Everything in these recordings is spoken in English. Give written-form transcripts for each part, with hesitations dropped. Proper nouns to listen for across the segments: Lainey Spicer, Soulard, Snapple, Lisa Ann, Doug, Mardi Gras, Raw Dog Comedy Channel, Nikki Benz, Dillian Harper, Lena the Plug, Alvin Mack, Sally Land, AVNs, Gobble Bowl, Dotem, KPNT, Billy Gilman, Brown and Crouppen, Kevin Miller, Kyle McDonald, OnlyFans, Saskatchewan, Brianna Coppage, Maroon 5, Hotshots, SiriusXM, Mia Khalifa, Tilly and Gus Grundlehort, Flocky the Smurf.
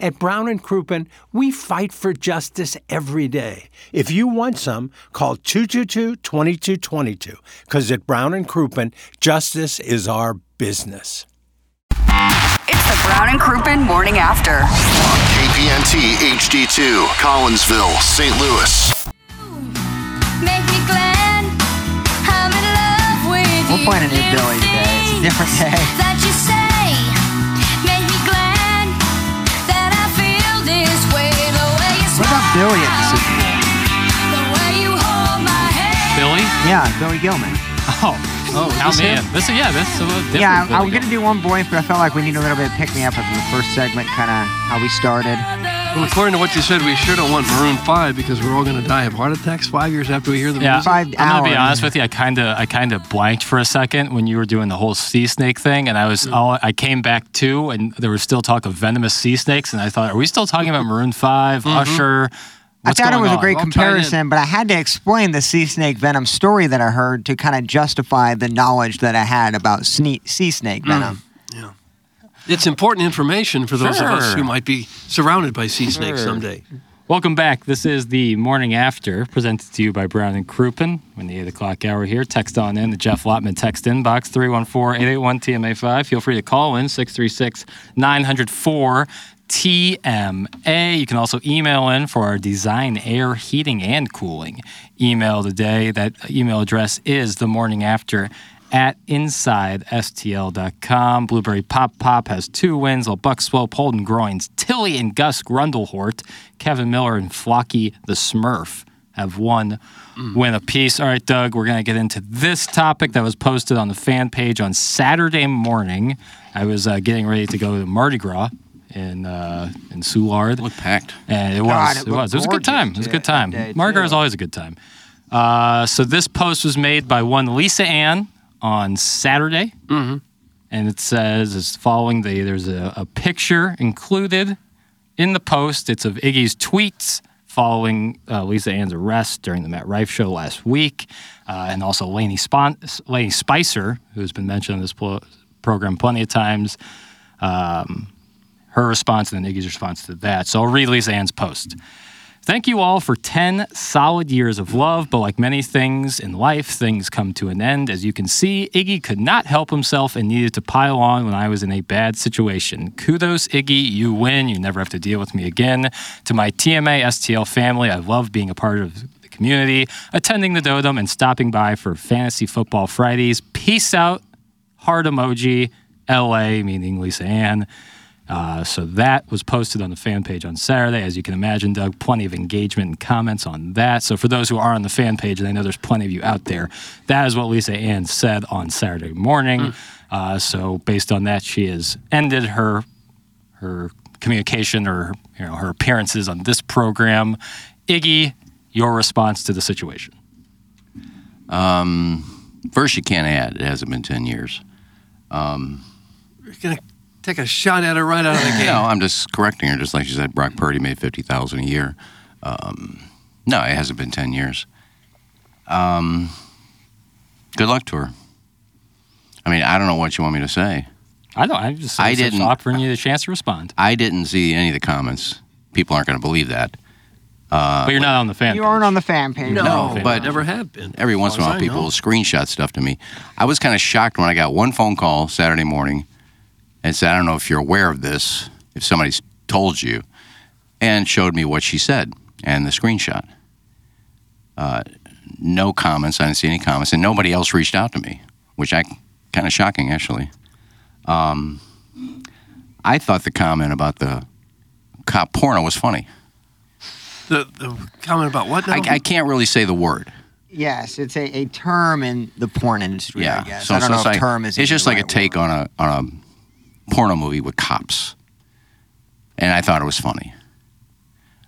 At Brown and Crouppen, we fight for justice every day. If you want some, call 222-2222, because at Brown and Crouppen, justice is our business. It's the Brown and Crouppen Morning After. KPNT HD2, Collinsville, St. Louis. Make me glad I'm in love with you. We're playing a new Billy today. It's a different day. That you say, make me glad that I feel this way. The way you smile. What about Billy at the Super Bowl? The way you hold my hand. Billy? Yeah, Billy Gilman. Oh, man. This is a little different. Yeah, I'm going to do one boy, but I felt like we need a little bit of pick me up from the first segment, kind of how we started. Well, according to what you said, we sure don't want Maroon 5 because we're all going to die of heart attacks 5 years after we hear the music. I'm going to be honest with you. I kind of blanked for a second when you were doing the whole sea snake thing, and I came back too, and there was still talk of venomous sea snakes, and I thought, are we still talking about Maroon 5, Usher? What's I thought it was on? A great comparison, but I had to explain the sea snake venom story that I heard to kind of justify the knowledge that I had about sea snake venom. Yeah. It's important information for those of us who might be surrounded by sea snakes someday. Welcome back. This is the Morning After, presented to you by Brown and Crouppen. We're in the 8 o'clock hour here. Text on in the Jeff Lottman text inbox, 314-881-TMA5. Feel free to call in, 636-904-TMA. You can also email in for our design, air, heating, and cooling email today. That email address is themorningafter@InsideSTL.com. Blueberry Pop Pop has 2 wins, while Buckswell Holden Groins, Tilly and Gus Grundlehort, Kevin Miller, and Flocky the Smurf have 1 win apiece. All right, Doug, we're going to get into this topic that was posted on the fan page on Saturday morning. I was getting ready to go to Mardi Gras in Soulard. It looked packed. And it was. It was a good time. Mardi Gras is always a good time. So this post was made by one Lisa Ann on Saturday, and it says it's following there's a picture included in the post. It's of Iggy's tweets following Lisa Ann's arrest during the Matt Rife show last week, and also Lainey Spicer, who's been mentioned on this program plenty of times, her response and then Iggy's response to that. So I'll read Lisa Ann's post. Thank you all for 10 solid years of love, but like many things in life, things come to an end. As you can see, Iggy could not help himself and needed to pile on when I was in a bad situation. Kudos, Iggy. You win. You never have to deal with me again. To my TMA STL family, I love being a part of the community, attending the Dodom, and stopping by for Fantasy Football Fridays. Peace out. Heart emoji. LA, meaning Lisa Ann. So that was posted on the fan page on Saturday. As you can imagine, Doug, plenty of engagement and comments on that. So for those who are on the fan page, and I know there's plenty of you out there, that is what Lisa Ann said on Saturday morning. So based on that, she has ended her communication or her appearances on this program. Iggy, your response to the situation? First, you can't add. It hasn't been 10 years. We're going to take a shot at her right out of the gate. No, I'm just correcting her. Just like she said, Brock Purdy made $50,000 a year. No, it hasn't been 10 years. Good luck to her. I mean, I don't know what you want me to say. I'm just offering you the chance to respond. I didn't see any of the comments. People aren't going to believe that. But you're not on the fan page. You aren't on the fan page. No, but never have been. Every once in a while, people will screenshot stuff to me. I was kind of shocked when I got one phone call Saturday morning and said, I don't know if you're aware of this, if somebody's told you, and showed me what she said and the screenshot. No comments. I didn't see any comments. And nobody else reached out to me, which I kind of shocking, actually. I thought the comment about the cop porno was funny. The comment about what now? I can't really say the word. Yes, it's a term in the porn industry, yeah. I guess. So, I don't know if like, term is... It's just like right a take on a porno movie with cops. And I thought it was funny.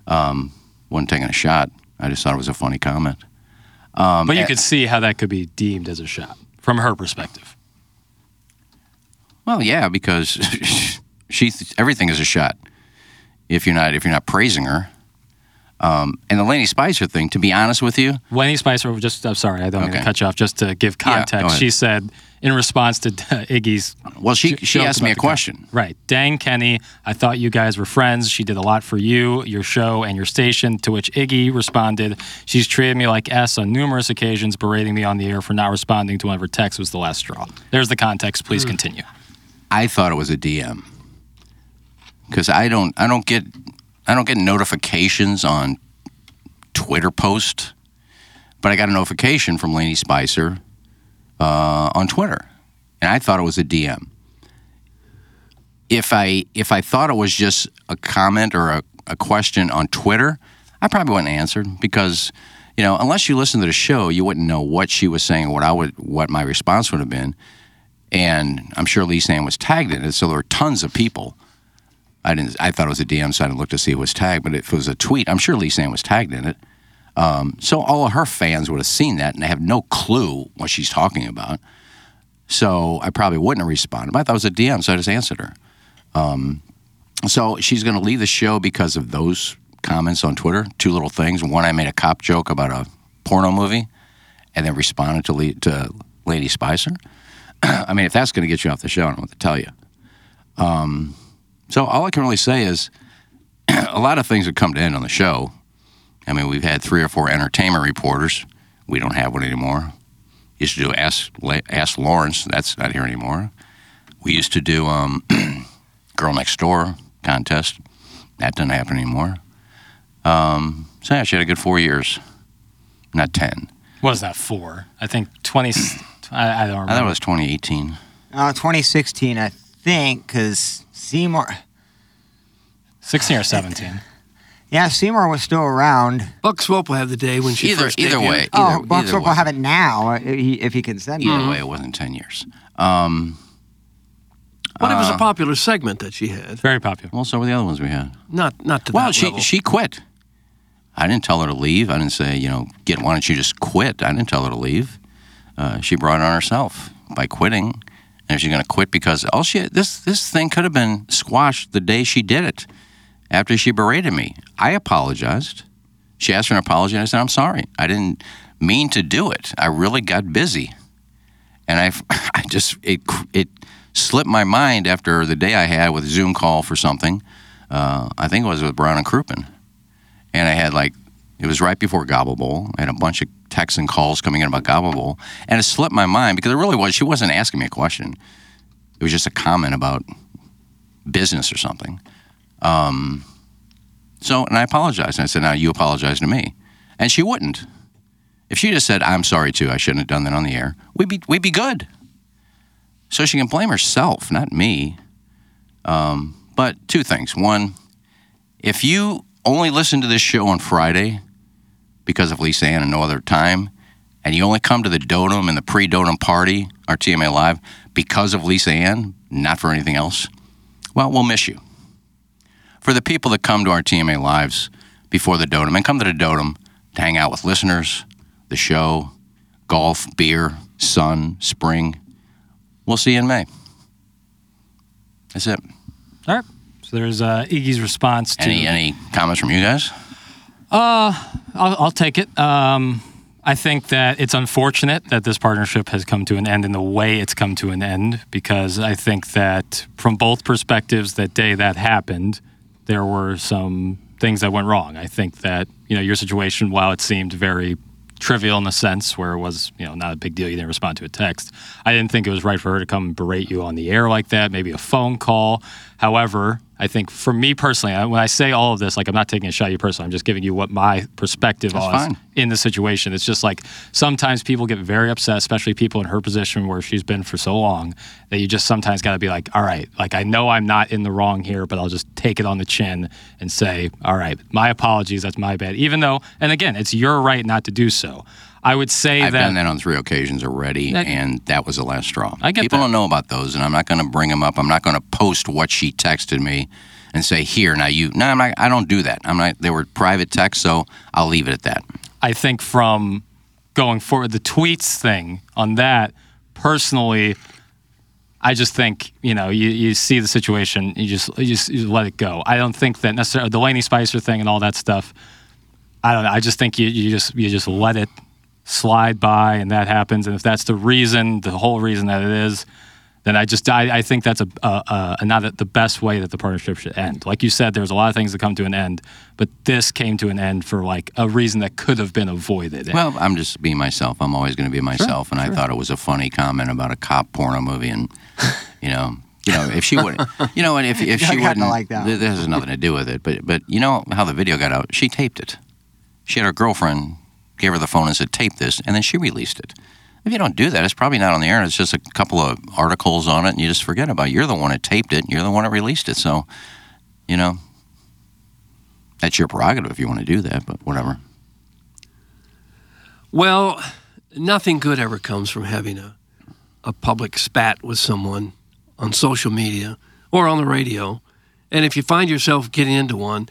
Wasn't taking a shot. I just thought it was a funny comment. But you could see how that could be deemed as a shot from her perspective. Well, yeah, because everything is a shot if you're not praising her. And the Lainey Spicer thing, to be honest with you... Lainey Spicer, I'm sorry, I don't mean to cut you off, just to give context, she said, in response to Iggy's... Well, she asked me a question. Right. Dang, Kenny, I thought you guys were friends. She did a lot for you, your show, and your station, to which Iggy responded, she's treated me like S on numerous occasions, berating me on the air for not responding to one of her texts was the last straw. There's the context. Please continue. I thought it was a DM. Because I don't get notifications on Twitter posts, but I got a notification from Lainey Spicer on Twitter, and I thought it was a DM. If I thought it was just a comment or a question on Twitter, I probably wouldn't have answered because, you know, unless you listen to the show, you wouldn't know what she was saying or what my response would have been. And I'm sure Lisa Ann was tagged in it, so there were tons of people. I thought it was a DM, so I didn't look to see it was tagged. But if it was a tweet, I'm sure Lisa Ann was tagged in it. So all of her fans would have seen that, and they have no clue what she's talking about. So I probably wouldn't have responded. But I thought it was a DM, so I just answered her. So she's going to leave the show because of those comments on Twitter. Two little things. One, I made a cop joke about a porno movie, and then responded to Lainey Spicer. I mean, if that's going to get you off the show, I don't know what to tell you. So all I can really say is a lot of things have come to end on the show. I mean, we've had 3 or 4 entertainment reporters. We don't have one anymore. Used to do Ask Lawrence. That's not here anymore. We used to do Girl Next Door contest. That doesn't happen anymore. So I actually had a good 4 years, not 10. What is that, 4? I think 20... I don't remember. I thought it was 2018. 2016, I think, because... Seymour. 16 or 17. Yeah, Seymour was still around. Buckswell will have the day when she first came in. Oh, Buckswell will have it now, if he can send it. Either way, it wasn't 10 years. But it was a popular segment that she had. Very popular. Well, so were the other ones we had. Not to that level. Well, she quit. I didn't tell her to leave. I didn't say, you know, why don't you just quit? I didn't tell her to leave. She brought it on herself by quitting. And she's going to quit because this thing could have been squashed the day she did it, after she berated me. I apologized. She asked for an apology, and I said, I'm sorry. I didn't mean to do it. I really got busy. And I just, it slipped my mind after the day I had with a Zoom call for something. I think it was with Brown and Crouppen. And I had it was right before Gobble Bowl. I had a bunch of texts and calls coming in about Gobble Bowl. And it slipped my mind because it really was. She wasn't asking me a question. It was just a comment about business or something. And I apologized. And I said, now you apologize to me. And she wouldn't. If she just said, I'm sorry, too, I shouldn't have done that on the air, we'd be good. So she can blame herself, not me. But two things. One, if you only listen to this show on Friday... because of Lisa Ann and no other time, and you only come to the Dotem and the pre-Dotem party, our TMA Live, because of Lisa Ann, not for anything else, well, we'll miss you. For the people that come to our TMA Lives before the Dotem and come to the Dotem to hang out with listeners, the show, golf, beer, sun, spring, we'll see you in May. That's it. All right. So there's Iggy's response to... Any comments from you guys? I'll take it. I think that it's unfortunate that this partnership has come to an end in the way it's come to an end, because I think that from both perspectives, that day that happened, there were some things that went wrong. I think that, you know, your situation, while it seemed very trivial in a sense where it was, you know, not a big deal, you didn't respond to a text, I didn't think it was right for her to come and berate you on the air like that, maybe a phone call. However, I think for me personally, when I say all of this, like, I'm not taking a shot at you personally. I'm just giving you what my perspective was in the situation. It's just like sometimes people get very upset, especially people in her position where she's been for so long, that you just sometimes got to be like, all right, like, I know I'm not in the wrong here, but I'll just take it on the chin and say, all right, my apologies. That's my bad. Even though, and again, it's your right not to do so. I would say I've done that on 3 occasions already, and that was the last straw. I get people don't know about those, and I'm not going to bring them up. I'm not going to post what she texted me and say, here, now you. No, I'm not, I don't do that. I'm not. They were private texts, so I'll leave it at that. I think from going forward, the tweets thing on that, personally, I just think, you know, you see the situation, you just let it go. I don't think that necessarily the Lainey Spicer thing and all that stuff. I don't know. I just think you just let it slide by, and that happens. And if that's the reason, the whole reason that it is, then I think that's not the best way that the partnership should end. Like you said, there's a lot of things that come to an end, but this came to an end for like a reason that could have been avoided. Well, I'm just being myself. I'm always going to be myself, sure. I thought it was a funny comment about a cop porno movie, and you know, if she wouldn't, if she wouldn't, like that. This has nothing to do with it. But you know how the video got out? She taped it. She had her girlfriend. Gave her the phone and said, tape this, and then she released it. If you don't do that, it's probably not on the air. It's just a couple of articles on it, and you just forget about it. You're the one that taped it, and you're the one that released it. So, that's your prerogative if you want to do that, but whatever. Well, nothing good ever comes from having a public spat with someone on social media or on the radio. And if you find yourself getting into one,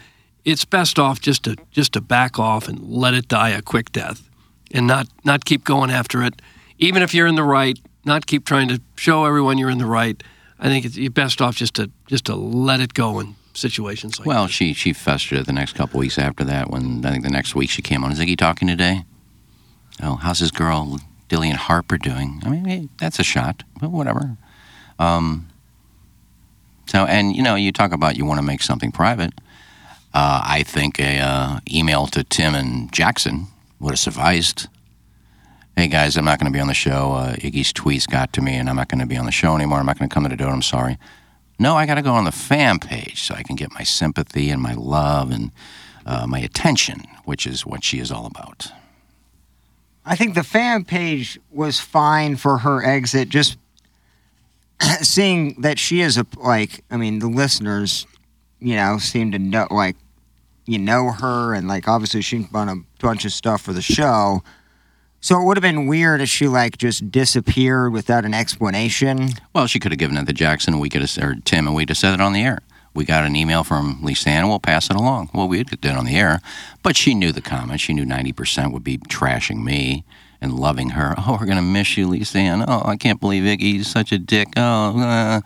it's best off just to back off and let it die a quick death and not keep going after it. Even if you're in the right, not keep trying to show everyone you're in the right. I think you're best off just to let it go in situations like that. Well, she festered it the next couple weeks after that when I think the next week she came on. Is Iggy talking today? Oh, how's this girl, Dillian Harper, doing? I mean, hey, that's a shot, but whatever. You talk about you want to make something private. I think an email to Tim and Jackson would have sufficed. Hey, guys, I'm not going to be on the show. Iggy's tweets got to me, and I'm not going to be on the show anymore. I'm not going to come to the door. I'm sorry. No, I got to go on the fan page so I can get my sympathy and my love and my attention, which is what she is all about. I think the fan page was fine for her exit, just seeing that she is the listeners... seem to know, her, and, obviously she's done a bunch of stuff for the show. So it would have been weird if she, just disappeared without an explanation. Well, she could have given it to Jackson, or Tim, and we just said it on the air. We got an email from Lisa Ann, we'll pass it along. Well, we did it on the air, but she knew the comment. She knew 90% would be trashing me and loving her. Oh, we're going to miss you, Lisa Ann. Oh, I can't believe Iggy's such a dick. Oh, and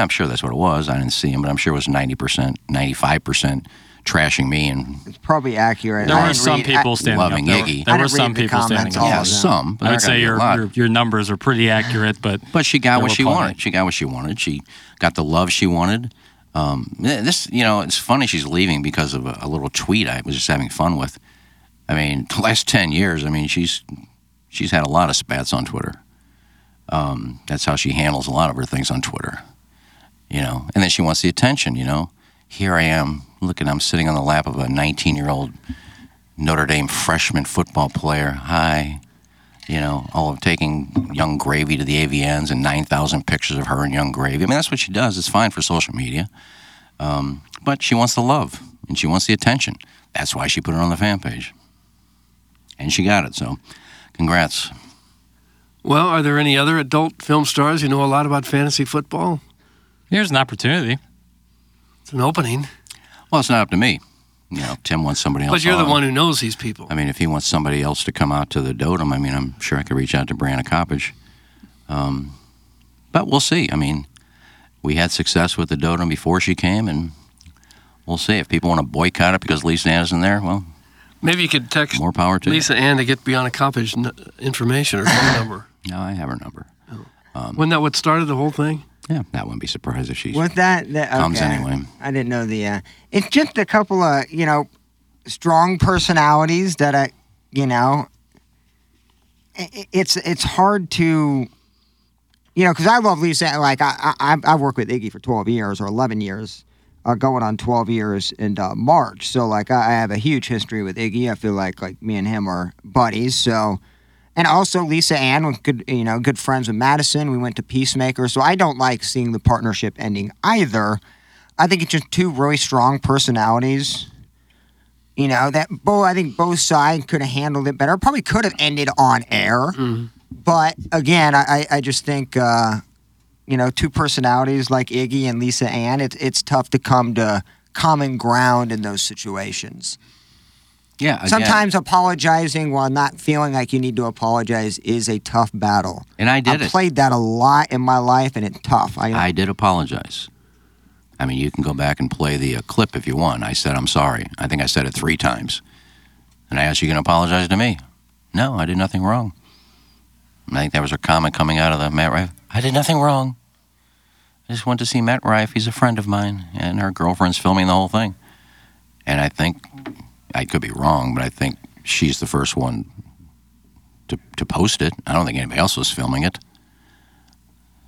I'm sure that's what it was. I didn't see him, but I'm sure it was 90%, 95% trashing me. And it's probably accurate. There were some people standing up. Loving Iggy. There were some people standing up. Yeah, some. I'd say your numbers are pretty accurate, but... But she got what she wanted. She got what she wanted. She got the love she wanted. It's funny she's leaving because of a little tweet I was just having fun with. I mean, the last 10 years, she's had a lot of spats on Twitter. That's how she handles a lot of her things on Twitter. And then she wants the attention, Here I am, looking, I'm sitting on the lap of a 19-year-old Notre Dame freshman football player. Hi. All of taking Young Gravy to the AVNs and 9,000 pictures of her and Young Gravy. That's what she does. It's fine for social media. But she wants the love, and she wants the attention. That's why she put it on the fan page. And she got it, so congrats. Well, are there any other adult film stars who know a lot about fantasy football? Here's an opportunity. It's an opening. Well, it's not up to me. Tim wants somebody else. But you're the one who knows these people. If he wants somebody else to come out to the Dotem, I'm sure I could reach out to Brianna Coppage. But we'll see. We had success with the Dotem before she came, and we'll see. If people want to boycott it because Lisa Ann isn't there, well, maybe you could text more power to Lisa Ann to get Brianna Coppage information or phone number. No, I have her number. Oh. Wasn't that what started the whole thing? Yeah, that wouldn't be surprised if she comes anyway. I didn't know the... it's just a couple of, strong personalities that It's hard to... because I love Lisa. I worked with Iggy for 12 years or 11 years. going on 12 years in March. So, like, I have a huge history with Iggy. I feel like me and him are buddies. So, and also Lisa Ann, good friends with Madison. We went to Peacemaker. So I don't like seeing the partnership ending either. I think it's just two really strong personalities. You know, I think both sides could have handled it better. Probably could have ended on air. Mm. But, again, I just think, two personalities like Iggy and Lisa Ann, it's tough to come to common ground in those situations. Yeah. Again. Sometimes apologizing while not feeling like you need to apologize is a tough battle. And I played that a lot in my life, and it's tough. I did apologize. I mean, you can go back and play the clip if you want. I said, I'm sorry. I think I said it 3 times. And I asked, you going to apologize to me? No, I did nothing wrong. I think that was her comment coming out of the Matt Rife. I did nothing wrong. I just went to see Matt Rife. He's a friend of mine. And her girlfriend's filming the whole thing. And I think, I could be wrong, but I think she's the first one to post it. I don't think anybody else was filming it.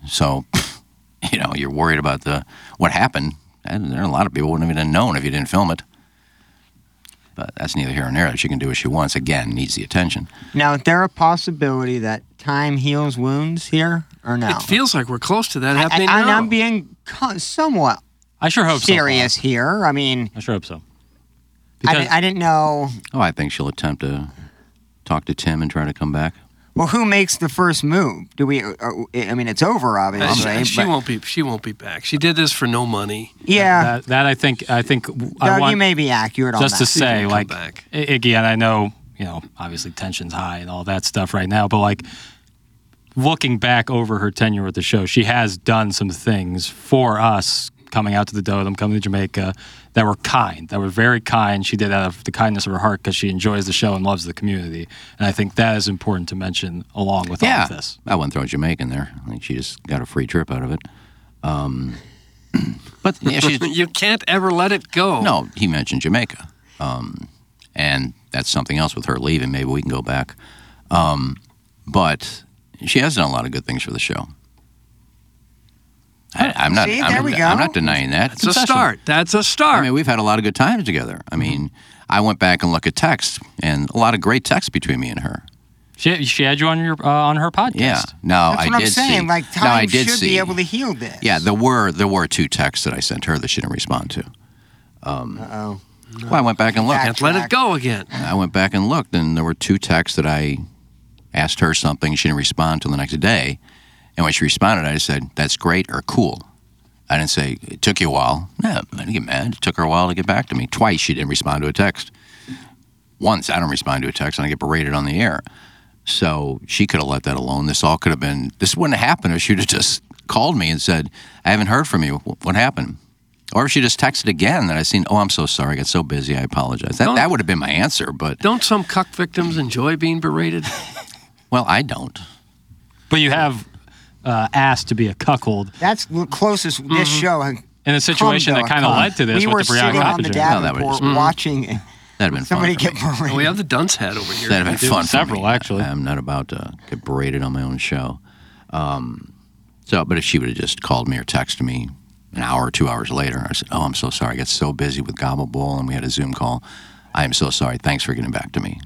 So... You know, you're worried about what happened. And there are a lot of people who wouldn't even have known if you didn't film it. But that's neither here nor there. She can do what she wants. Again, needs the attention. Now, is there a possibility that time heals wounds here or no? It feels like we're close to that happening now. And I'm being somewhat serious here. I mean... I sure hope so. I didn't know... Oh, I think she'll attempt to talk to Tim and try to come back. Well, who makes the first move? Do we? I mean, it's over, obviously. She won't be back. She did this for no money. Yeah. That I think. Doug, you may be accurate on that. Just to say, like, Iggy, and I know, obviously tension's high and all that stuff right now, but like, looking back over her tenure with the show, she has done some things for us, coming out to the Dome, coming to Jamaica, that were kind, that were very kind. She did out of the kindness of her heart because she enjoys the show and loves the community. And I think that is important to mention along with all of this. I wouldn't throw Jamaica in there. I think she just got a free trip out of it. But yeah, you can't ever let it go. No, he mentioned Jamaica. And that's something else with her leaving. Maybe we can go back. But she has done a lot of good things for the show. I'm not denying that. It's a start. That's a start. I mean, we've had a lot of good times together. I mean, I went back and looked at texts, and a lot of great texts between me and her. She had you on your on her podcast. Yeah. No, that's what I'm saying. Like, time should be able to heal this. Yeah, there were 2 texts that I sent her that she didn't respond to. Uh-oh. Well, I went back and looked. Let it go again. I went back and looked, and there were 2 texts that I asked her something. She didn't respond till the next day. And when she responded, I just said, that's great or cool. I didn't say, it took you a while. No, I didn't get mad. It took her a while to get back to me. Twice she didn't respond to a text. Once I don't respond to a text and I get berated on the air. So she could have let that alone. This wouldn't have happened if she would have just called me and said, I haven't heard from you. What happened? Or if she just texted again that I seen, oh, I'm so sorry. I got so busy. I apologize. That would have been my answer. But don't some cuck victims enjoy being berated? Well, I don't. But you have... asked to be a cuckold. That's the closest this show had. In a situation that kind of led to this with the Brianna Coppage. Watching somebody get berated. Well, we have the dunce head over here. That'd have been fun. Several, actually. I'm not about to get berated on my own show. But if she would have just called me or texted me an hour or 2 hours later, I said, oh, I'm so sorry. I got so busy with Gobble Bowl and we had a Zoom call. I am so sorry. Thanks for getting back to me.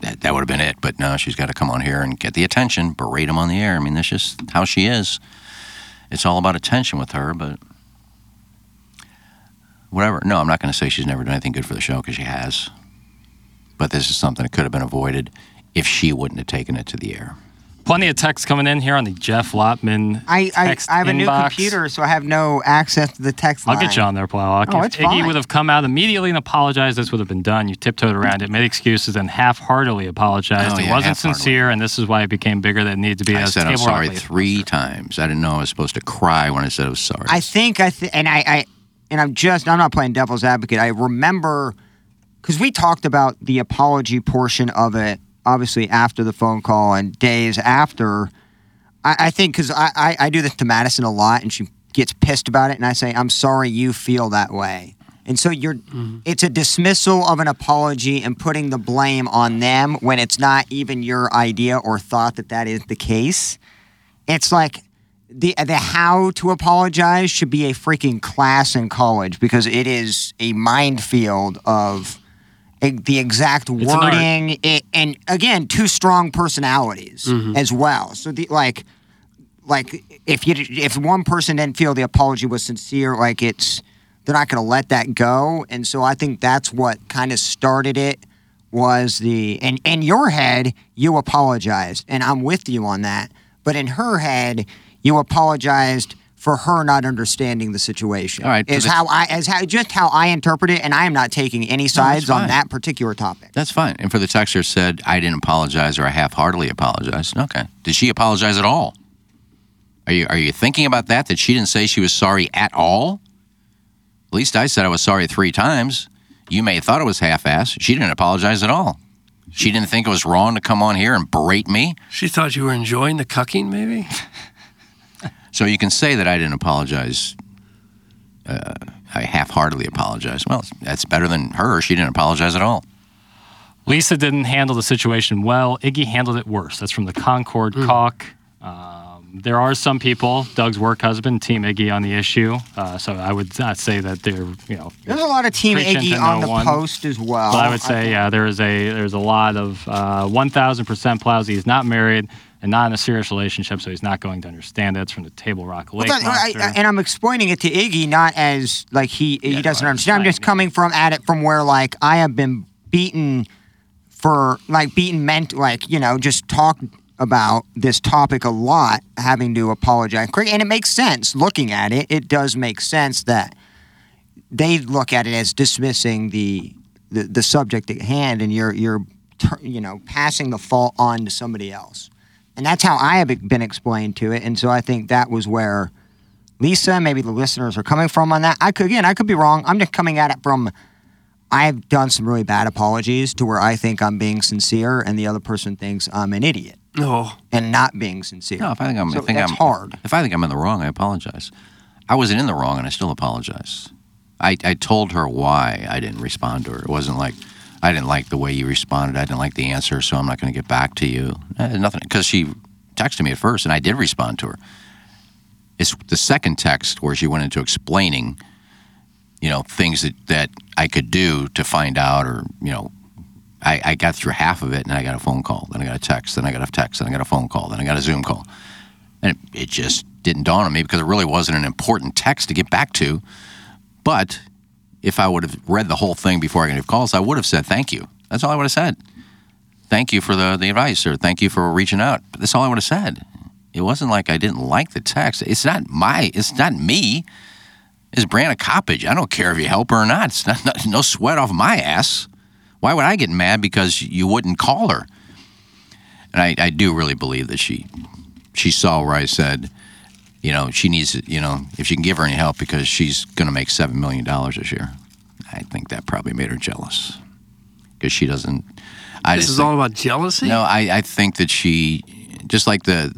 That would have been it, but no, she's got to come on here and get the attention, berate him on the air. I mean, that's just how she is. It's all about attention with her, but whatever. No, I'm not going to say she's never done anything good for the show, because she has. But this is something that could have been avoided if she wouldn't have taken it to the air. Plenty of texts coming in here on the Jeff Lopman text I have a new computer, so I have no access to the text line. I'll get you on there, Plowhawk. Oh, it's Iggy fine. Would have come out immediately and apologized, this would have been done. You tiptoed around it, made excuses, and half-heartedly apologized. Oh, yeah, it wasn't sincere, and this is why it became bigger than it needed to be. I said I'm sorry 3 times. I didn't know I was supposed to cry when I said I was sorry. I think, I'm not playing devil's advocate. I remember, because we talked about the apology portion of it, obviously after the phone call and days after, I think, because I do this to Madison a lot, and she gets pissed about it, and I say, I'm sorry you feel that way. And so it's a dismissal of an apology and putting the blame on them when it's not even your idea or thought that is the case. It's like, The how to apologize should be a freaking class in college, because it is a minefield of the exact wording and, again, two strong personalities as well. So, if one person didn't feel the apology was sincere, they're not going to let that go. And so I think that's what kind of started it, was and in your head, you apologized. And I'm with you on that. But in her head, you apologized for her not understanding the situation. All right. Just how I interpret it, and I am not taking any sides on that particular topic. That's fine. And for the texter said, I didn't apologize, or I half-heartedly apologized. Okay. Did she apologize at all? Are you thinking about that? That she didn't say she was sorry at all? At least I said I was sorry 3 times. You may have thought it was half-assed. She didn't apologize at all. She didn't think it was wrong to come on here and berate me. She thought you were enjoying the cucking, maybe? So you can say that I didn't apologize. I half-heartedly apologized. Well, that's better than her. She didn't apologize at all. Lisa didn't handle the situation well. Iggy handled it worse. That's from the Concord Caucus. There are some people, Doug's work husband, Team Iggy on the issue. So I would not say that they're, There's a lot of Team Iggy on the post as well. But I would say, there's a lot of 1,000% Plowsy is not married and not in a serious relationship, so he's not going to understand it. It's from the Table Rock Lake Monster. And I'm explaining it to Iggy, not as, he doesn't understand. I'm just coming at it from where, I have been beaten for, just talk about this topic a lot, having to apologize. And it makes sense looking at it. It does make sense that they look at it as dismissing the subject at hand, and you're passing the fault on to somebody else. And that's how I have been explained to it. And so I think that was where Lisa, maybe the listeners, are coming from on that. I could be wrong. I'm just coming at it from, I've done some really bad apologies to where I think I'm being sincere and the other person thinks I'm an idiot. No. And not being sincere. No, If I think I'm in the wrong, I apologize. I wasn't in the wrong, and I still apologize. I told her why I didn't respond to her. It wasn't like, I didn't like the way you responded. I didn't like the answer, so I'm not going to get back to you. Nothing, because she texted me at first, and I did respond to her. It's the second text where she went into explaining, things that I could do to find out, or, I got through half of it, and I got a phone call, then I got a text, then I got a text, then I got a phone call, then I got a Zoom call. And it just didn't dawn on me, because it really wasn't an important text to get back to. But if I would have read the whole thing before I could have calls, I would have said thank you. That's all I would have said. Thank you for the advice, or thank you for reaching out. But that's all I would have said. It wasn't like I didn't like the text. It's not me. It's Brianna Coppage. I don't care if you help her or not. It's not no sweat off my ass. Why would I get mad because you wouldn't call her? And I do really believe that she saw where I said, she needs, if she can give her any help, because she's going to make $7 million this year. I think that probably made her jealous, because she doesn't. All about jealousy? No, I think that she, just like the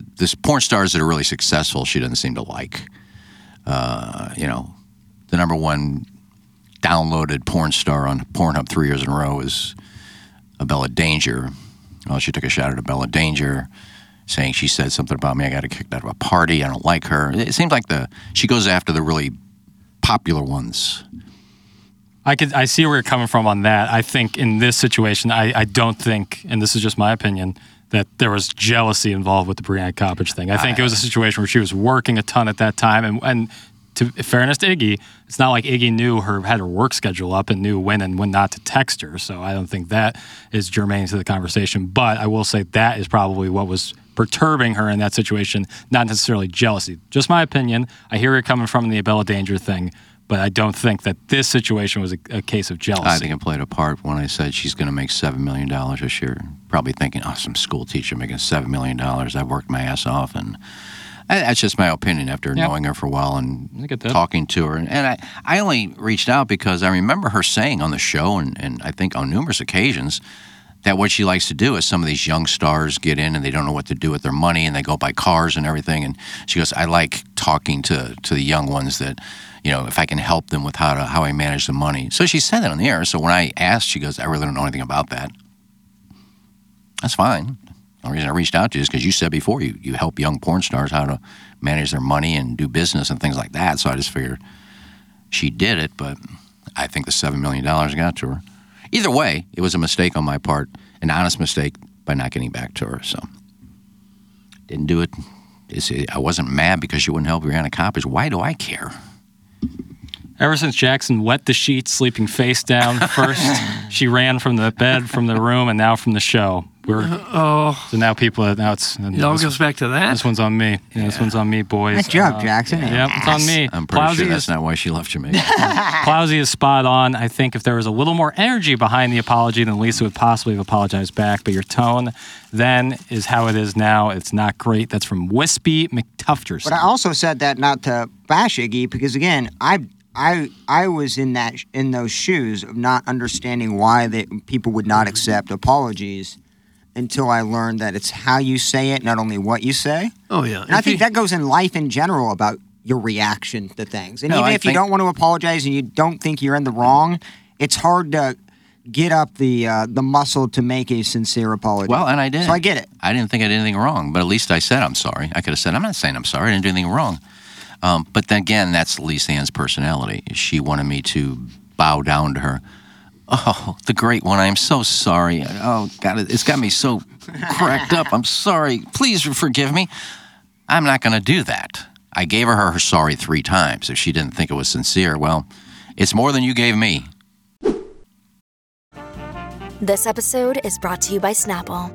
porn stars that are really successful, she doesn't seem to like. The number one downloaded porn star on Pornhub 3 years in a row is Abella Danger. Well, she took a shot at Abella Danger, saying she said something about me. I got kicked out of a party. I don't like her. It seems like she goes after the really popular ones. I see where you're coming from on that. I think in this situation, I don't think, and this is just my opinion, that there was jealousy involved with the Brianna Coppage thing. I think it was a situation where she was working a ton at that time, and to fairness to Iggy, it's not like Iggy knew had her work schedule up and knew when and when not to text her. So I don't think that is germane to the conversation. But I will say that is probably what was perturbing her in that situation, not necessarily jealousy. Just my opinion. I hear you're coming from the Abella Danger thing, but I don't think that this situation was a case of jealousy. I think it played a part when I said she's going to make $7 million this year. Probably thinking, oh, some school teacher making $7 million. I've worked my ass off. And that's just my opinion after knowing her for a while and talking to her. And I only reached out because I remember her saying on the show, and I think on numerous occasions, that what she likes to do is some of these young stars get in and they don't know what to do with their money and they go buy cars and everything. And she goes, I like talking to the young ones that, if I can help them with how I manage the money. So she said that on the air. So when I asked, she goes, I really don't know anything about that. That's fine. The reason I reached out to you is because you said before you help young porn stars how to manage their money and do business and things like that. So I just figured she did it, but I think the $7 million got to her. Either way, it was a mistake on my part, an honest mistake by not getting back to her. So didn't do it. I wasn't mad because she wouldn't help Brianna Coppage. Why do I care? Ever since Jackson wet the sheets, sleeping face down first, she ran from the bed, from the room, and now from the show. So now people, now it's... It all goes back to that. This one's on me. Yeah. This one's on me, boys. Nice job, Jackson. Yeah, it's on me. I'm pretty sure that's not why she left Jamaica. Plowsy is spot on. I think if there was a little more energy behind the apology, then Lisa would possibly have apologized back. But your tone then is how it is now. It's not great. That's from Wispy McTufterson. But I also said that not to bash Iggy, because, again, I was in those shoes of not understanding why people would not accept apologies until I learned that it's how you say it, not only what you say. Oh, yeah. And I think that goes in life in general about your reaction to things. And even if you don't want to apologize and you don't think you're in the wrong, it's hard to get up the muscle to make a sincere apology. Well, and I did. So I get it. I didn't think I did anything wrong, but at least I said I'm sorry. I could have said, I'm not saying I'm sorry. I didn't do anything wrong. But then again, that's Lisa Ann's personality. She wanted me to bow down to her. Oh, the great one. I'm so sorry. Oh, God, it's got me so cracked up. I'm sorry. Please forgive me. I'm not going to do that. I gave her sorry 3 times. If she didn't think it was sincere, well, it's more than you gave me. This episode is brought to you by Snapple.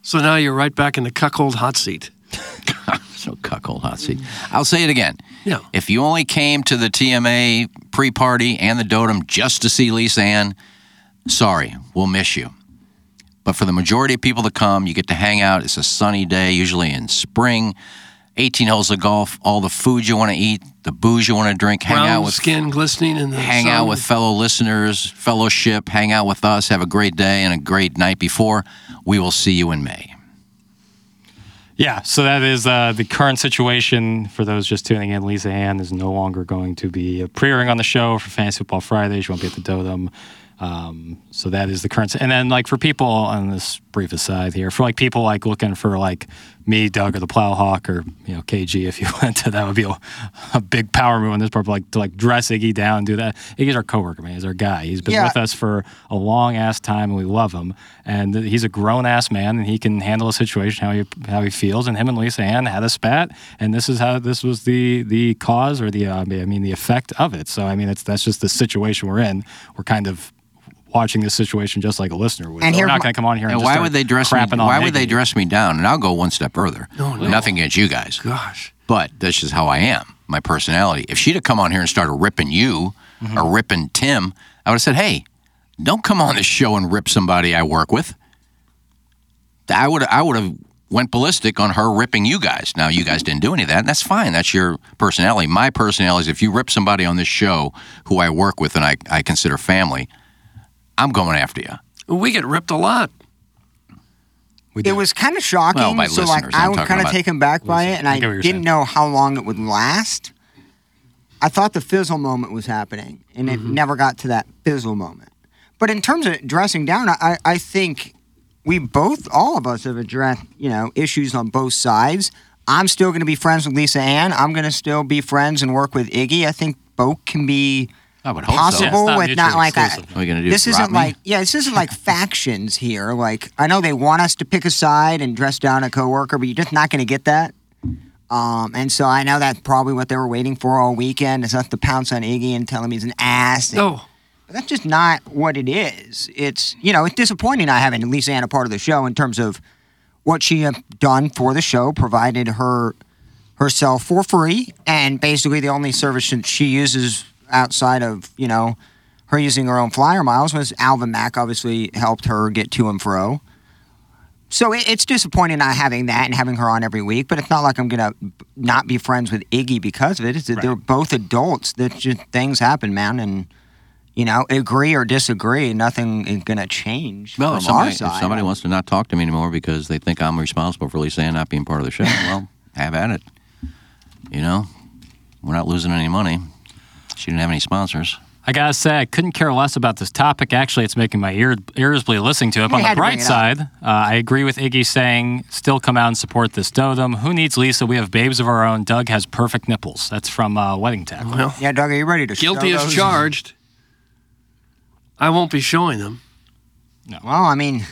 So now you're right back in the cuckold hot seat. So cuckold hot seat. I'll say it again. Yeah. If you only came to the TMA pre-party and the Dotem just to see Lisa Ann, sorry, we'll miss you. But for the majority of people that come, you get to hang out. It's a sunny day, usually in spring. 18 holes of golf, all the food you want to eat, the booze you want to drink, hang out with skin glistening in the hang sun. Out with fellow listeners, fellowship, hang out with us, have a great day and a great night before. We will see you in May. Yeah, so that is the current situation. For those just tuning in, Lisa Ann is no longer going to be appearing on the show for Fantasy Football Friday. She won't be at the Dotem. So that is the current. And then, like, for people, on this brief aside here, for, like, people, like, looking for, like, me, Doug, or the Plowhawk, or, you know, KG, if you went to, that would be a big power move on this part, but, like, to, like, dress Iggy down and do that. Iggy's our coworker, man. He's our guy. He's been with us for a long-ass time, and we love him. And he's a grown-ass man, and he can handle a situation how he feels. And him and Lisa Ann had a spat, and this was the cause, or the effect of it. So, I mean, that's just the situation we're in. We're kind of watching this situation just like a listener would. And they're not going to come on here and just Why would they dress me down? And I'll go one step further. No. Nothing against you guys. Gosh. But this is how I am, my personality. If she'd have come on here and started ripping you or ripping Tim, I would have said, hey, don't come on this show and rip somebody I work with. I would have went ballistic on her ripping you guys. Now, you guys didn't do any of that, and that's fine. That's your personality. My personality is if you rip somebody on this show who I work with and I consider family, I'm going after you. We get ripped a lot. It was kind of shocking. Well, by listeners, I was kind of taken back by it, and I didn't know how long it would last. I thought the fizzle moment was happening, and it never got to that fizzle moment. But in terms of dressing down, I think we both, all of us, have addressed, you know, issues on both sides. I'm still going to be friends with Lisa Ann. I'm going to still be friends and work with Iggy. I think both can be I would hope possible so. Yeah, with not like a, are we gonna do this isn't me? Like yeah this isn't like factions here. Like I know they want us to pick a side and dress down a coworker, but you're just not going to get that. And so I know that's probably what they were waiting for all weekend, is not to pounce on Iggy and tell him he's an ass. But that's just not what it is. It's, you know, it's disappointing not having Lisa Ann a part of the show in terms of what she had done for the show, provided herself for free, and basically the only service she uses outside of, you know, her using her own flyer miles was Alvin Mack obviously helped her get to and fro. So it's disappointing not having that and having her on every week, but it's not like I'm going to not be friends with Iggy because of it. It's that they're both adults. That just things happen, man, and, you know, agree or disagree, nothing is going to change from our side. If somebody wants to not talk to me anymore because they think I'm responsible for Lisa Ann not being part of the show, well, have at it. You know, we're not losing any money. She didn't have any sponsors. I gotta say, I couldn't care less about this topic. Actually, it's making my ears bleed listening to it. But on the bright side, I agree with Iggy saying, still come out and support this dotem. Who needs Lisa? We have babes of our own. Doug has perfect nipples. That's from Wedding Tackle. Well, yeah, Doug, are you ready to show those? Guilty as charged. I won't be showing them. No. Well, I mean...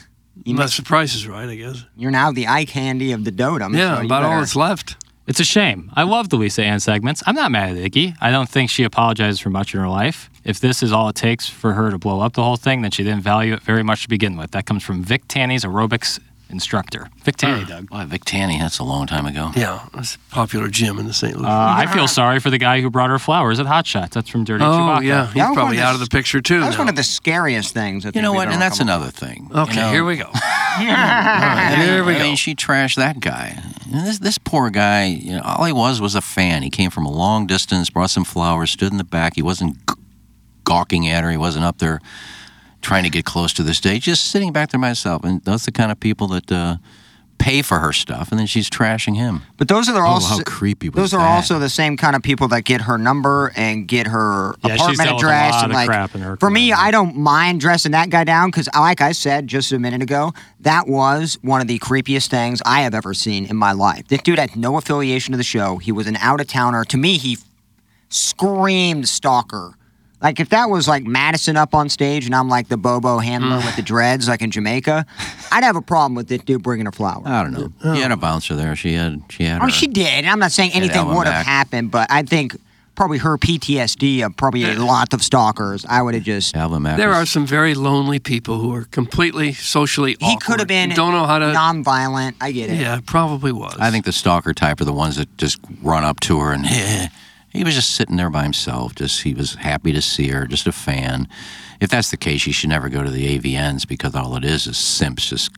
Unless the price is right, I guess. You're now the eye candy of the dotem. Yeah, so about all that's left. It's a shame. I love the Lisa Ann segments. I'm not mad at Iggy. I don't think she apologizes for much in her life. If this is all it takes for her to blow up the whole thing, then she didn't value it very much to begin with. That comes from Vic Tanney's aerobics instructor. Vic Tanney, Doug. Wow, Vic Tanney, that's a long time ago. Yeah, that's a popular gym in the St. Louis. I feel sorry for the guy who brought her flowers at Hot Shots. That's from Dirty Chewbacca. Oh, yeah. He's probably out of the picture, too. That was one of the scariest things. You know what, and that's another thing. Okay, you know, here we go. Here we go. I mean, she trashed that guy. This poor guy, you know, all he was a fan. He came from a long distance, brought some flowers, stood in the back. He wasn't gawking at her. He wasn't up there trying to get close to the stage, just sitting back there myself. And those are the kind of people that pay for her stuff, and then she's trashing him. But those are also how creepy. Those are also the same kind of people that get her number and get her apartment address. And crap in her me, I don't mind dressing that guy down because, like I said just a minute ago, that was one of the creepiest things I have ever seen in my life. This dude had no affiliation to the show. He was an out-of-towner. To me, he screamed stalker. Like, if that was, like, Madison up on stage and I'm, like, the Bobo handler with the dreads, like in Jamaica, I'd have a problem with this dude bringing her flowers. I don't know. He had a bouncer there. She had. Oh, she did. And I'm not saying anything would have happened, but I think probably her PTSD of probably a lot of stalkers, I would have just... There are some very lonely people who are completely socially awkward. He could have been nonviolent. I get it. Yeah, probably was. I think the stalker type are the ones that just run up to her and... He was just sitting there by himself. He was happy to see her, just a fan. If that's the case, you should never go to the AVNs because all it is simps just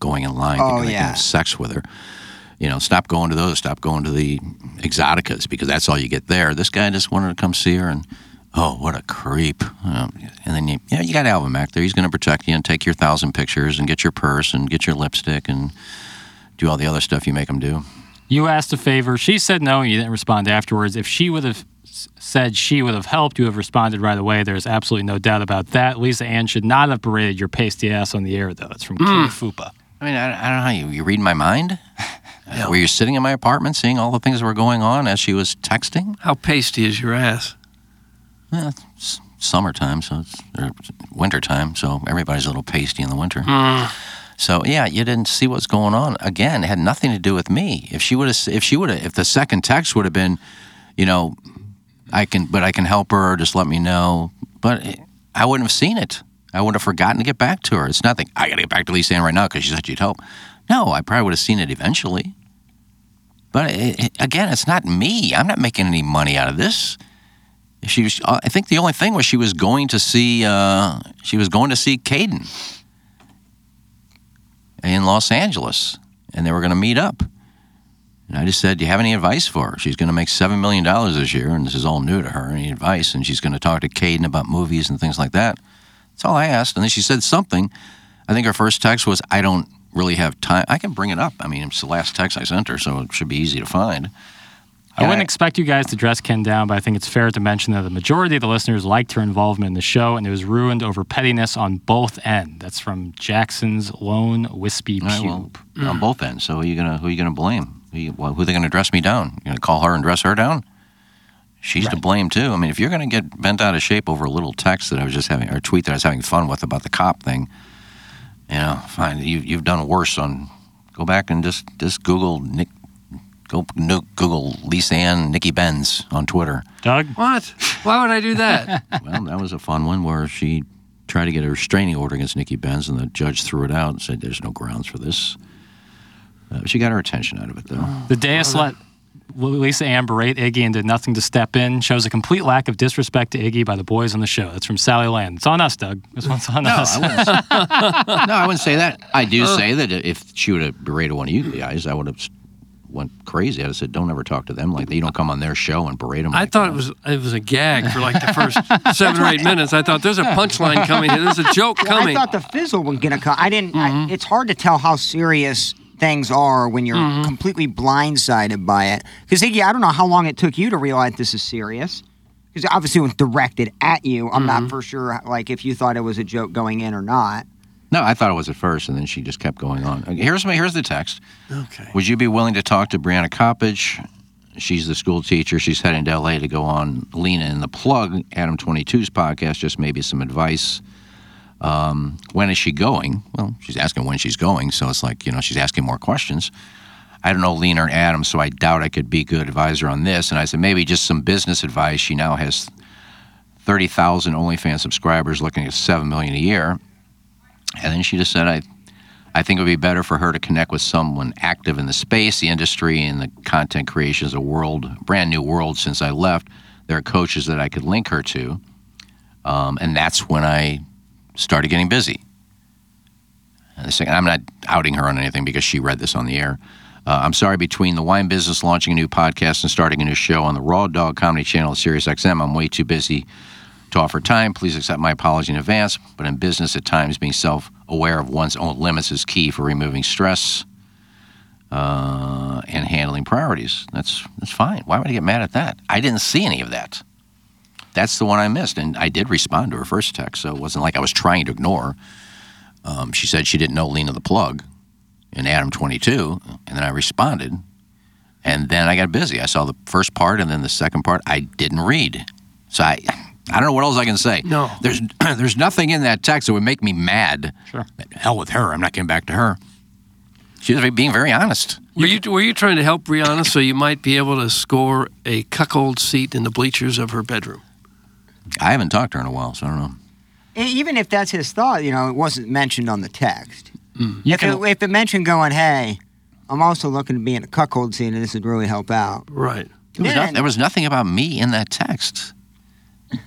going in line to have sex with her. You know, stop going to those. Stop going to the exoticas because that's all you get there. This guy just wanted to come see her, and what a creep. And then you got Alvin Mack there. He's going to protect you and take your 1,000 pictures and get your purse and get your lipstick and do all the other stuff you make him do. You asked a favor. She said no, and you didn't respond afterwards. If she would have said she would have helped, you would have responded right away. There's absolutely no doubt about that. Lisa Ann should not have berated your pasty ass on the air, though. It's from King Fupa. I mean, I don't know how you read my mind? Yeah. Were you sitting in my apartment seeing all the things that were going on as she was texting? How pasty is your ass? Well, it's summertime, or wintertime, so everybody's a little pasty in the winter. So yeah, you didn't see what's going on. Again, it had nothing to do with me. If the second text would have been, you know, I can help her, or just let me know. But I wouldn't have seen it. I would have forgotten to get back to her. It's nothing. I got to get back to Lisa Ann right now because she said she'd help. No, I probably would have seen it eventually. But again, it's not me. I'm not making any money out of this. I think the only thing was she was going to see Caden in Los Angeles, and they were going to meet up. And I just said, do you have any advice for her? She's going to make $7 million this year, and this is all new to her, any advice? And she's going to talk to Caden about movies and things like that. That's all I asked. And then she said something. I think her first text was, I don't really have time. I can bring it up. I mean, it's the last text I sent her, so it should be easy to find. I wouldn't expect you guys to dress Ken down, but I think it's fair to mention that the majority of the listeners liked her involvement in the show, and it was ruined over pettiness on both ends. That's from Jackson's Lone Wispy Pube. Right, well, on both ends. So who are you going to blame? Who are they going to dress me down? You going to call her and dress her down? she's to blame, too. I mean, if you're going to get bent out of shape over a little text that I was just having, or tweet that I was having fun with about the cop thing, you know, fine, you've done worse on, go back and just Google Nick. Go Google Lisa Ann, Nikki Benz on Twitter. Doug? What? Why would I do that? Well, that was a fun one where she tried to get a restraining order against Nikki Benz, and the judge threw it out and said, there's no grounds for this. She got her attention out of it, though. The dais let Lisa Ann berate Iggy and did nothing to step in shows a complete lack of disrespect to Iggy by the boys on the show. That's from Sally Land. It's on us, Doug. This one's on us. I wouldn't say that. I do say that if she would have berated one of you guys, I would have went crazy. I said, don't ever talk to them like that. You don't come on their show and berate them. I thought it was a gag for like the first 7 or 8 minutes. I thought there's a punchline coming here. There's a joke coming. I thought the fizzle was gonna come. I didn't. Mm-hmm. It's hard to tell how serious things are when you're completely blindsided by it. Because Iggy, I don't know how long it took you to realize this is serious. Because obviously it was directed at you. I'm not for sure like if you thought it was a joke going in or not. No, I thought it was at first, and then she just kept going on. Here's the text. Okay. Would you be willing to talk to Brianna Coppage? She's the school teacher. She's heading to L.A. to go on Lena and the Plug, Adam 22's podcast, just maybe some advice. When is she going? Well, she's asking when she's going, so it's like, you know, she's asking more questions. I don't know Lena or Adam, so I doubt I could be a good advisor on this. And I said, maybe just some business advice. She now has 30,000 OnlyFans subscribers looking at $7 million a year. And then she just said, I think it would be better for her to connect with someone active in the space, the industry, and the content creation is a brand new world since I left. There are coaches that I could link her to. And that's when I started getting busy. And the second, I'm not outing her on anything because she read this on the air. I'm sorry, between the wine business, launching a new podcast, and starting a new show on the Raw Dog Comedy Channel at SiriusXM, I'm way too busy to offer time. Please accept my apology in advance, but in business at times being self-aware of one's own limits is key for removing stress and handling priorities. That's fine. Why would I get mad at that? I didn't see any of that. That's the one I missed, and I did respond to her first text, so it wasn't like I was trying to ignore. She said she didn't know Lena the Plug and Adam 22, and then I responded, and then I got busy. I saw the first part, and then the second part I didn't read. So I don't know what else I can say. No. There's nothing in that text that would make me mad. Sure. Hell with her. I'm not getting back to her. She was being very honest. Were you trying to help Brianna so you might be able to score a cuckold seat in the bleachers of her bedroom? I haven't talked to her in a while, so I don't know. Even if that's his thought, you know, it wasn't mentioned on the text. Mm. If it mentioned going, hey, I'm also looking to be in a cuckold scene and this would really help out. Right. There was nothing about me in that text.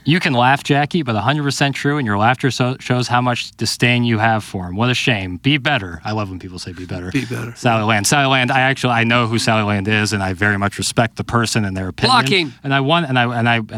You can laugh, Jackie, but 100% true, and your laughter shows how much disdain you have for him. What a shame. Be better. I love when people say be better. Be better. Sally Land. Sally Land, I know who Sally Land is, and I very much respect the person and their opinion. Blocking. And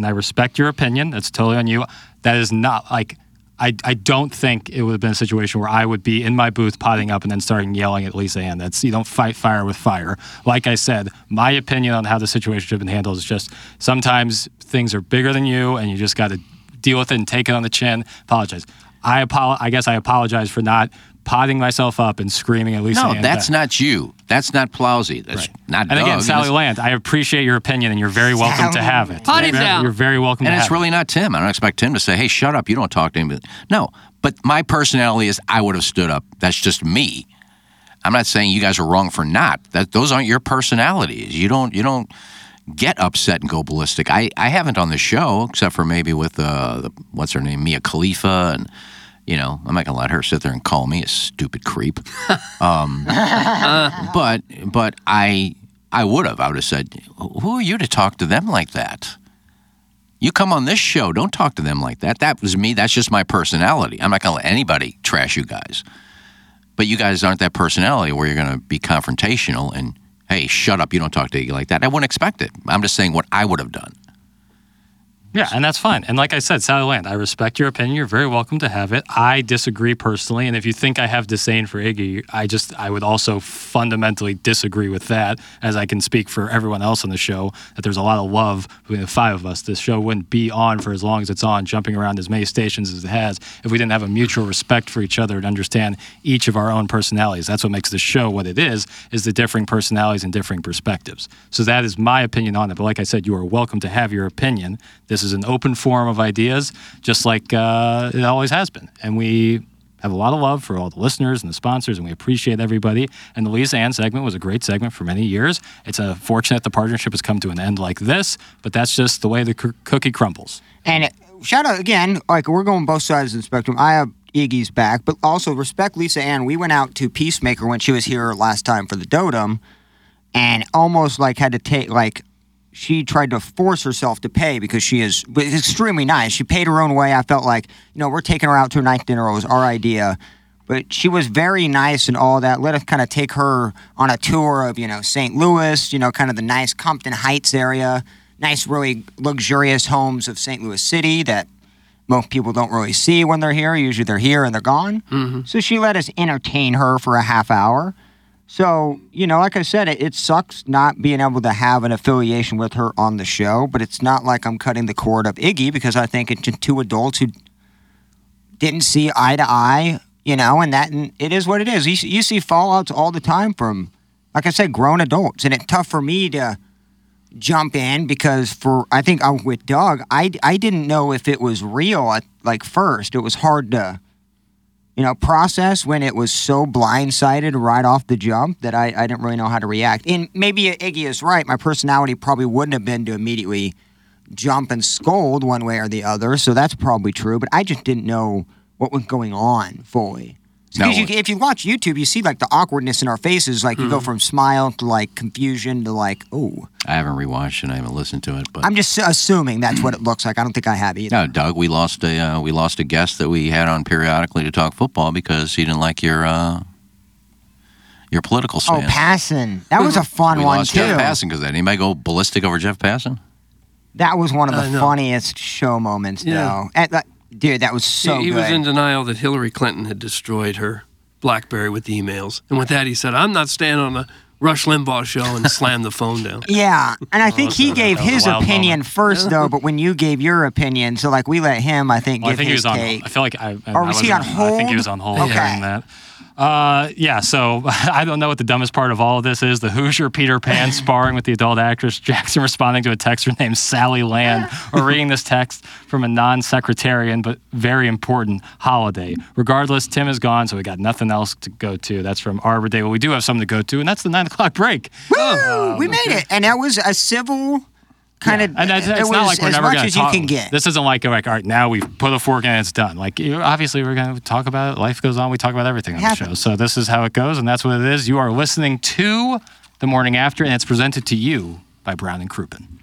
I respect your opinion. That's totally on you. That is not, like, I don't think it would have been a situation where I would be in my booth potting up and then starting yelling at Lisa Ann. You don't fight fire with fire. Like I said, my opinion on how the situation should have been handled is just sometimes things are bigger than you and you just got to deal with it and take it on the chin. Apologize. I guess I apologize for not potting myself up and screaming at Lisa Ann. No, that's not you. That's not Plowsy. That's not Doug. And again, Sally Land, I appreciate your opinion, and you're very welcome to have it. Pot him down. You're very welcome to have it. And it's really not Tim. I don't expect Tim to say, hey, shut up, you don't talk to him. No, but my personality is I would have stood up. That's just me. I'm not saying you guys are wrong for not. Those aren't your personalities. You don't get upset and go ballistic. I haven't on the show, except for maybe with, what's her name, Mia Khalifa, and... You know, I'm not going to let her sit there and call me a stupid creep. But I would have. I would have said, who are you to talk to them like that? You come on this show. Don't talk to them like that. That was me. That's just my personality. I'm not going to let anybody trash you guys. But you guys aren't that personality where you're going to be confrontational and, hey, shut up. You don't talk to you like that. I wouldn't expect it. I'm just saying what I would have done. Yeah, and that's fine. And like I said, Sally Land, I respect your opinion. You're very welcome to have it. I disagree personally, and if you think I have disdain for Iggy, I would also fundamentally disagree with that, as I can speak for everyone else on the show, that there's a lot of love between the five of us. This show wouldn't be on for as long as it's on, jumping around as many stations as it has, if we didn't have a mutual respect for each other and understand each of our own personalities. That's what makes the show what it is the differing personalities and differing perspectives. So that is my opinion on it. But like I said, you are welcome to have your opinion. This is an open forum of ideas, just like it always has been. And we have a lot of love for all the listeners and the sponsors, and we appreciate everybody. And the Lisa Ann segment was a great segment for many years. It's unfortunate the partnership has come to an end like this, but that's just the way the cookie crumbles. And shout out again, like we're going both sides of the spectrum. I have Iggy's back, but also respect Lisa Ann. We went out to Peacemaker when she was here last time for the Dotem, and almost like had to take like. She tried to force herself to pay because she is extremely nice. She paid her own way. I felt like, you know, we're taking her out to a nice dinner. It was our idea. But she was very nice and all that. Let us kind of take her on a tour of, you know, St. Louis, you know, kind of the nice Compton Heights area, nice, really luxurious homes of St. Louis City that most people don't really see when they're here. Usually they're here and they're gone. Mm-hmm. So she let us entertain her for a half hour. So, you know, like I said, it sucks not being able to have an affiliation with her on the show, but it's not like I'm cutting the cord of Iggy because I think it's just two adults who didn't see eye to eye, you know, and it is what it is. You see fallouts all the time from, like I said, grown adults, and it's tough for me to jump in because I think I'm with Doug, I didn't know if it was real at, like, first. It was hard to... you know, process when it was so blindsided right off the jump that I didn't really know how to react. And maybe Iggy is right. My personality probably wouldn't have been to immediately jump and scold one way or the other. So that's probably true. But I just didn't know what was going on fully. No. If you watch YouTube, you see, like, the awkwardness in our faces. Like, you go from smile to, like, confusion to, like, ooh. I haven't rewatched and I haven't listened to it. But I'm just assuming that's what it looks like. I don't think I have either. No, Doug, we lost a guest that we had on periodically to talk football because he didn't like your political stance. Oh, Passan. That was a fun one, too. We lost Jeff Passan because of that. Anybody go ballistic over Jeff Passan? That was one of the funniest show moments, though. Dude, that was so good. He was in denial that Hillary Clinton had destroyed her BlackBerry with emails. And with that, he said, I'm not standing on a Rush Limbaugh show and slammed the phone down. Yeah, and I think he gave his opinion first, though, but when you gave your opinion, so, like, we let him, I think, give his take. I feel like was he on hold? I think he was on hold during that. So I don't know what the dumbest part of all of this is. The Hoosier Peter Pan sparring with the adult actress, Jackson responding to a texter named Sally Land, or reading this text from a non-secretarian but very important holiday. Regardless, Tim is gone, so we got nothing else to go to. That's from Arbor Day. Well, we do have something to go to, and that's the 9 o'clock break. Woo! We made it, and that was a civil... kind of, and it's not like we're never going to talk. This isn't like, all right, now we've put a fork in and it's done. Like, obviously, we're going to talk about it. Life goes on. We talk about everything on the show. So this is how it goes, and that's what it is. You are listening to The Morning After, and it's presented to you by Brown and Crouppen.